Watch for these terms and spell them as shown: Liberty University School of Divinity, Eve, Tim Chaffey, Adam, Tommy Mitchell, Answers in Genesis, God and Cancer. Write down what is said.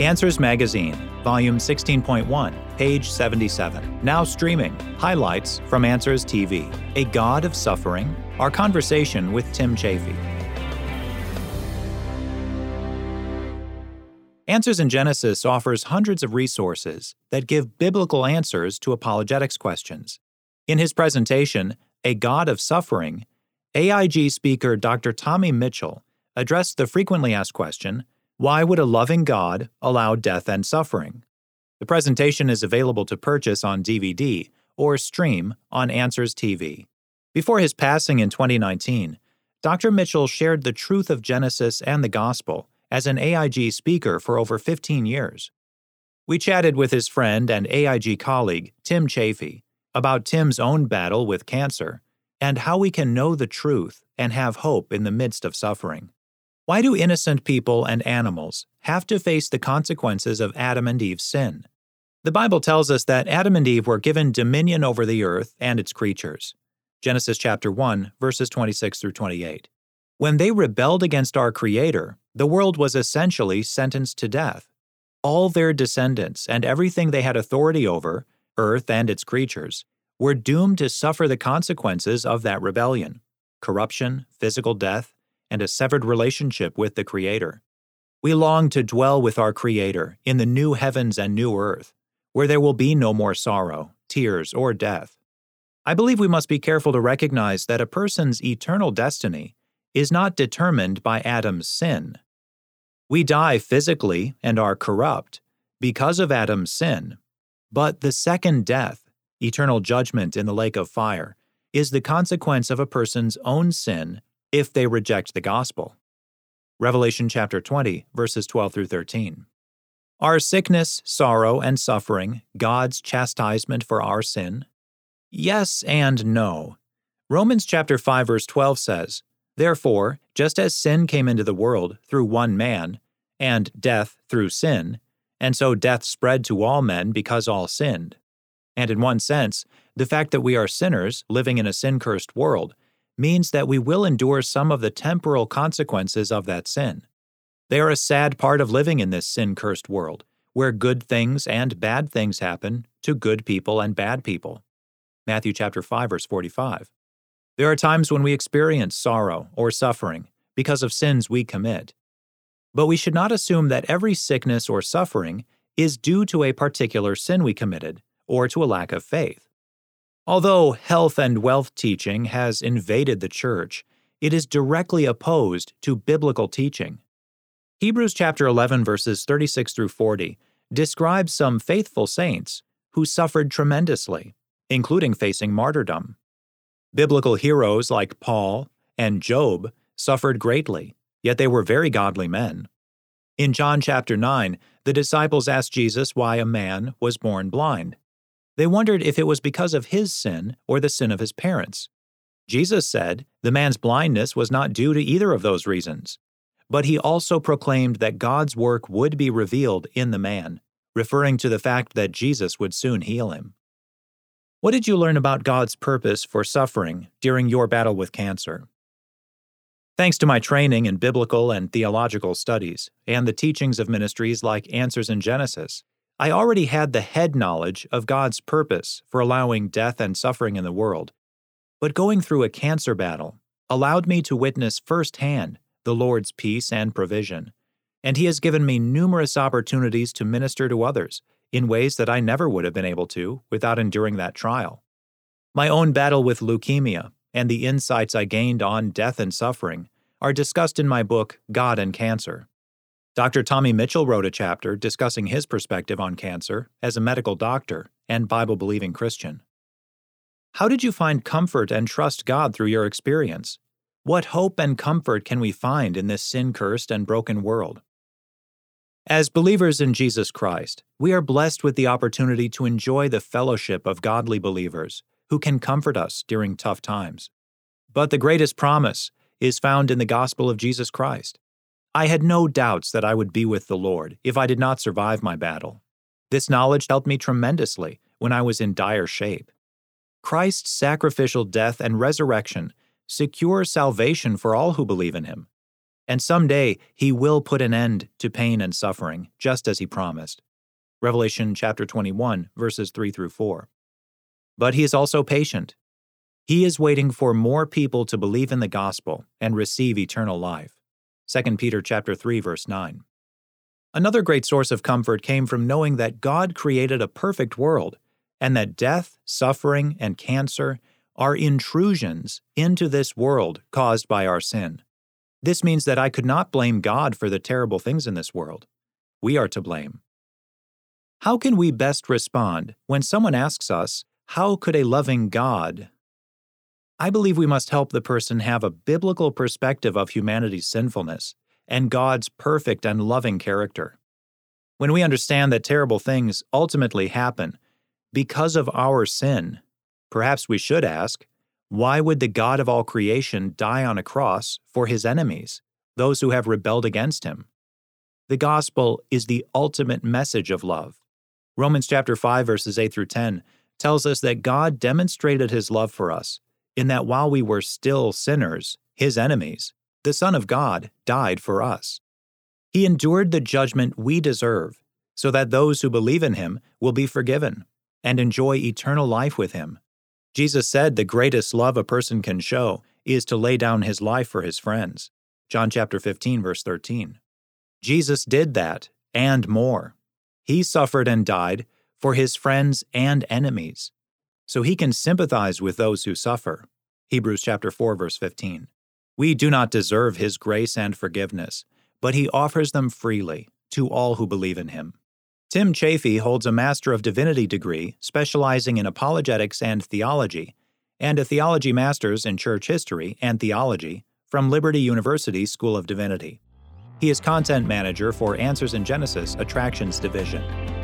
Answers Magazine, Volume 16.1, page 77. Now streaming, highlights from Answers TV. A God of Suffering, our conversation with Tim Chaffey. Answers in Genesis offers hundreds of resources that give biblical answers to apologetics questions. In his presentation, A God of Suffering, AIG speaker Dr. Tommy Mitchell addressed the frequently asked question, why would a loving God allow death and suffering? The presentation is available to purchase on DVD or stream on Answers TV. Before his passing in 2019, Dr. Mitchell shared the truth of Genesis and the gospel as an AIG speaker for over 15 years. We chatted with his friend and AIG colleague, Tim Chaffey, about Tim's own battle with cancer and how we can know the truth and have hope in the midst of suffering. Why do innocent people and animals have to face the consequences of Adam and Eve's sin? The Bible tells us that Adam and Eve were given dominion over the earth and its creatures. Genesis chapter 1, verses 26 through 28. When they rebelled against our Creator, the world was essentially sentenced to death. All their descendants and everything they had authority over, earth and its creatures, were doomed to suffer the consequences of that rebellion: corruption, physical death, and a severed relationship with the Creator. We long to dwell with our Creator in the new heavens and new earth, where there will be no more sorrow, tears, or death. I believe we must be careful to recognize that a person's eternal destiny is not determined by Adam's sin. We die physically and are corrupt because of Adam's sin, but the second death, eternal judgment in the lake of fire, is the consequence of a person's own sin if they reject the gospel. Revelation chapter 20, verses 12 through 13. Are sickness, sorrow, and suffering God's chastisement for our sin? Yes and no. Romans chapter 5, verse 12 says, therefore, just as sin came into the world through one man, and death through sin, and so death spread to all men because all sinned. And in one sense, the fact that we are sinners living in a sin-cursed world means that we will endure some of the temporal consequences of that sin. They are a sad part of living in this sin-cursed world, where good things and bad things happen to good people and bad people. Matthew chapter 5, verse 45. There are times when we experience sorrow or suffering because of sins we commit. But we should not assume that every sickness or suffering is due to a particular sin we committed or to a lack of faith. Although health and wealth teaching has invaded the church, it is directly opposed to biblical teaching. Hebrews chapter 11, verses 36 through 40 describes some faithful saints who suffered tremendously, including facing martyrdom. Biblical heroes like Paul and Job suffered greatly, yet they were very godly men. In John chapter 9, the disciples asked Jesus why a man was born blind. They wondered if it was because of his sin or the sin of his parents. Jesus said the man's blindness was not due to either of those reasons, but he also proclaimed that God's work would be revealed in the man, referring to the fact that Jesus would soon heal him. What did you learn about God's purpose for suffering during your battle with cancer? Thanks to my training in biblical and theological studies and the teachings of ministries like Answers in Genesis, I already had the head knowledge of God's purpose for allowing death and suffering in the world, but going through a cancer battle allowed me to witness firsthand the Lord's peace and provision, and He has given me numerous opportunities to minister to others in ways that I never would have been able to without enduring that trial. My own battle with leukemia and the insights I gained on death and suffering are discussed in my book, God and Cancer. Dr. Tommy Mitchell wrote a chapter discussing his perspective on cancer as a medical doctor and Bible-believing Christian. How did you find comfort and trust God through your experience? What hope and comfort can we find in this sin-cursed and broken world? As believers in Jesus Christ, we are blessed with the opportunity to enjoy the fellowship of godly believers who can comfort us during tough times. But the greatest promise is found in the gospel of Jesus Christ. I had no doubts that I would be with the Lord if I did not survive my battle. This knowledge helped me tremendously when I was in dire shape. Christ's sacrificial death and resurrection secure salvation for all who believe in Him. And someday he will put an end to pain and suffering, just as he promised. Revelation chapter 21, verses 3 through 4. But he is also patient. He is waiting for more people to believe in the gospel and receive eternal life. 2 Peter chapter 3, verse 9. Another great source of comfort came from knowing that God created a perfect world and that death, suffering, and cancer are intrusions into this world caused by our sin. This means that I could not blame God for the terrible things in this world. We are to blame. How can we best respond when someone asks us, how could a loving God? I believe we must help the person have a biblical perspective of humanity's sinfulness and God's perfect and loving character. When we understand that terrible things ultimately happen because of our sin, perhaps we should ask, why would the God of all creation die on a cross for his enemies, those who have rebelled against him? The gospel is the ultimate message of love. Romans chapter 5, verses 8 through 10 tells us that God demonstrated his love for us in that while we were still sinners, his enemies, the Son of God died for us. He endured the judgment we deserve so that those who believe in him will be forgiven and enjoy eternal life with him. Jesus said the greatest love a person can show is to lay down his life for his friends. John chapter 15, verse 13. Jesus did that and more. He suffered and died for his friends and enemies, so he can sympathize with those who suffer. Hebrews chapter 4, verse 15. We do not deserve his grace and forgiveness, but he offers them freely to all who believe in him. Tim Chaffey holds a Master of Divinity degree specializing in apologetics and theology, and a theology master's in church history and theology from Liberty University School of Divinity. He is content manager for Answers in Genesis Attractions Division.